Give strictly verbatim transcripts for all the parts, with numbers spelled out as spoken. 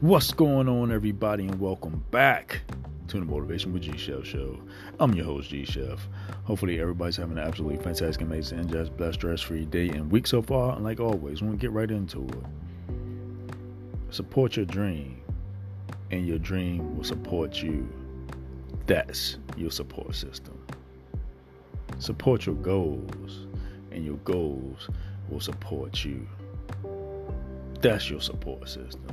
What's going on, everybody, and welcome back to the Motivation with G-Chef show. I'm your host, G-Chef. Hopefully everybody's having an absolutely fantastic, amazing, and just blessed, stress-free day and week so far. And like always, we'll get right into it. Support your dream, and your dream will support you. That's your support system. Support your goals, and your goals will support you. That's your support system.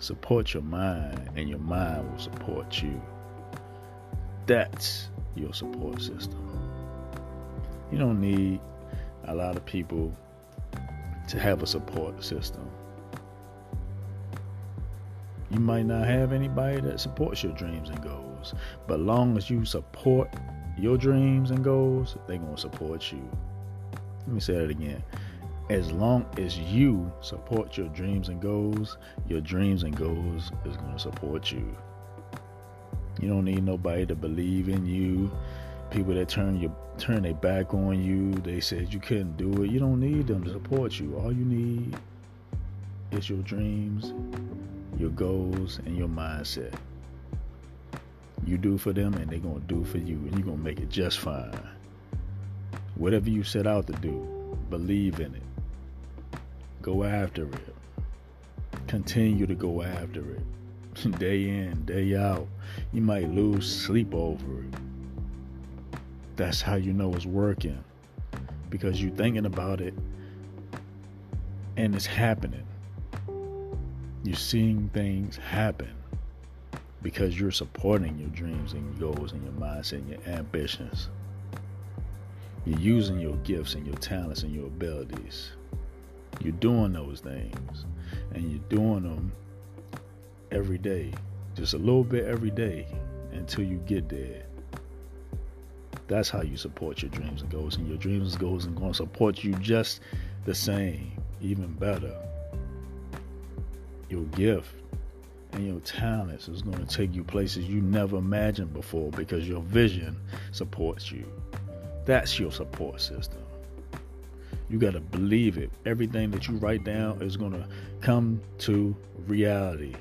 Support your mind, and your mind will support you. That's your support system. You don't need a lot of people to have a support system. You might not have anybody that supports your dreams and goals, but long as you support your dreams and goals, they're going to support you. Let me say that again. As long as you support your dreams and goals, your dreams and goals is going to support you. You don't need nobody to believe in you. People that turn your turn their back on you, they said you couldn't do it. You don't need them to support you. All you need is your dreams, your goals, and your mindset. You do for them, and they're going to do for you, and you're going to make it just fine. Whatever you set out to do, believe in it. Go after it. Continue to go after it. Day in, day out. You might lose sleep over it. That's how you know it's working. Because you're thinking about it and it's happening. You're seeing things happen because you're supporting your dreams and your goals and your mindset and your ambitions. You're using your gifts and your talents and your abilities. You're doing those things. And you're doing them every day. Just a little bit every day until you get there. That's how you support your dreams and goals. And your dreams and goals are going to support you just the same, even better. Your gift and your talents is going to take you places you never imagined before because your vision supports you. That's your support system. You got to believe it. Everything that you write down is going to come to reality.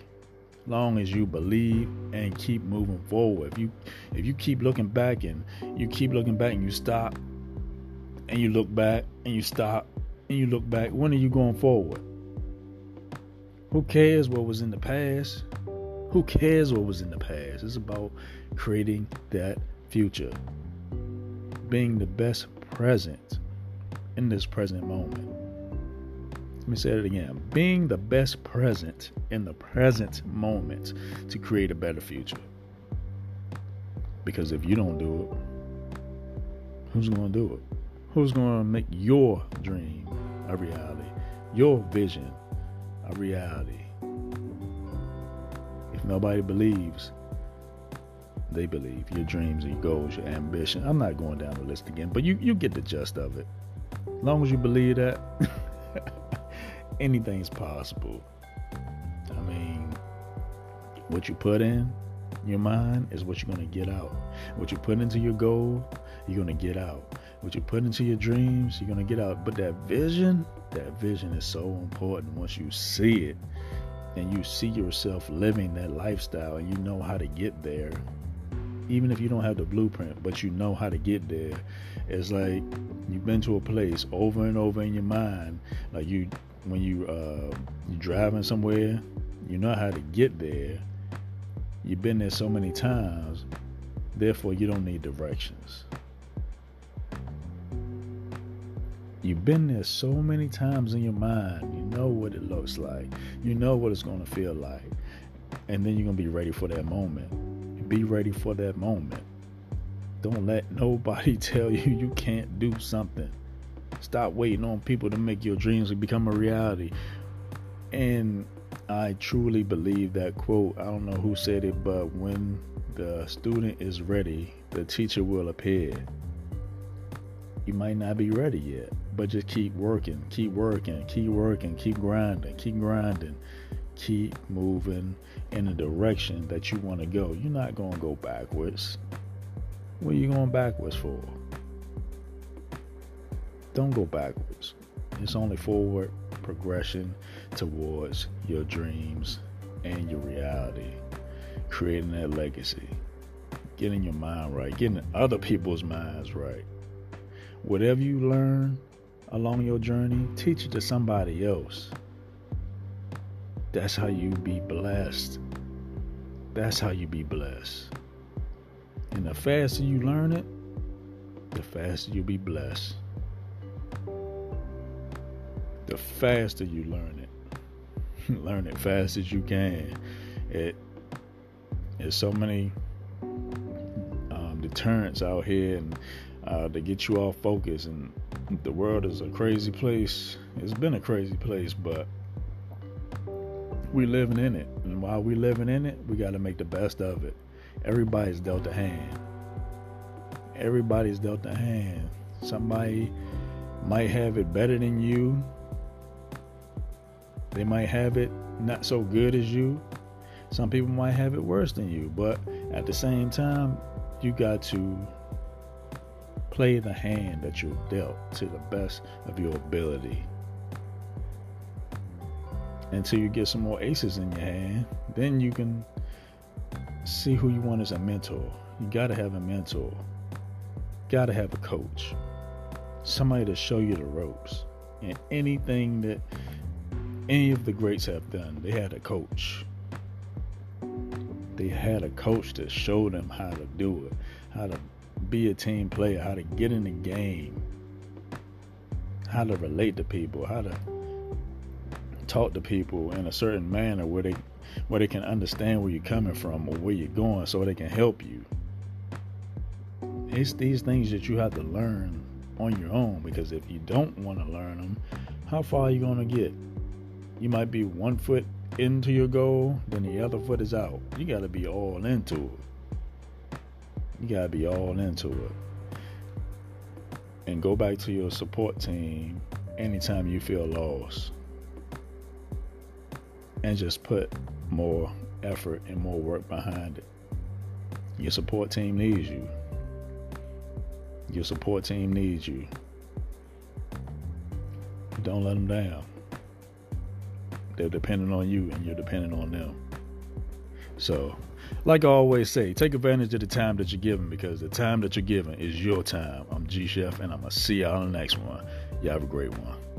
Long as you believe and keep moving forward. If you if you keep looking back and you keep looking back and you stop and you look back and you stop and you look back, when are you going forward? Who cares what was in the past? Who cares what was in the past? It's about creating that future. Being the best present in this present moment. Let me say it again. Being the best present in the present moment to create a better future. Because if you don't do it, who's going to do it? Who's going to make your dream a reality? Your vision a reality? If nobody believes, they believe. Your dreams, your goals, your ambition. I'm not going down the list again, but you, you get the gist of it. As long as you believe that, anything's possible. I mean, what you put in your mind is what you're going to get out. What you put into your goal, you're going to get out. What you put into your dreams, you're going to get out. But that vision, that vision is so important. Once you see it and you see yourself living that lifestyle and you know how to get there, even if you don't have the blueprint, but you know how to get there. It's like you've been to a place over and over in your mind. Like you, when you uh, you're driving somewhere, you know how to get there. You've been there so many times, therefore you don't need directions. You've been there so many times in your mind. You know what it looks like. You know what it's going to feel like. And then you're going to be ready for that moment. Be ready for that moment. Don't let nobody tell you you can't do something. Stop waiting on people to make your dreams become a reality. And I truly believe that quote. I don't know who said it, but when the student is ready, the teacher will appear. You might not be ready yet, but just keep working, keep working, keep working, keep grinding, keep grinding. Keep moving in the direction that you want to go. You're not going to go backwards. What are you going backwards for? Don't go backwards. It's only forward progression towards your dreams and your reality, creating that legacy, getting your mind right, getting other people's minds right. Whatever you learn along your journey, teach it to somebody else. That's how you be blessed. That's how you be blessed. And the faster you learn it, the faster you'll be blessed. The faster you learn it. Learn it fast as you can. It there's so many um, deterrents out here and uh, to get you off focus. And the world is a crazy place. It's been a crazy place, but we living in it. And while we living in it, we got to make the best of it. Everybody's dealt a hand. Everybody's dealt a hand. Somebody might have it better than you. They might have it not so good as you. Some people might have it worse than you. But at the same time, you got to play the hand that you're dealt to the best of your ability. Until you get some more aces in your hand, then you can see who you want as a mentor. You got to have a mentor. Got to have a coach. Somebody to show you the ropes. And anything that any of the greats have done, they had a coach. They had a coach to show them how to do it, how to be a team player, how to get in the game, how to relate to people, how to talk to people in a certain manner where they where they can understand where you're coming from or where you're going so they can help you. It's these things that you have to learn on your own, because if you don't want to learn them, how far are you going to get? You might be one foot into your goal, then the other foot is out. You got to be all into it. You got to be all into it. And go back to your support team anytime you feel lost. And just put more effort and more work behind it. Your support team needs you. Your support team needs you. Don't let them down. They're dependent on you and you're dependent on them. So, like I always say, take advantage of the time that you're given, because the time that you're given is your time. I'm G-Chef, and I'm going to see y'all in the next one. Y'all have a great one.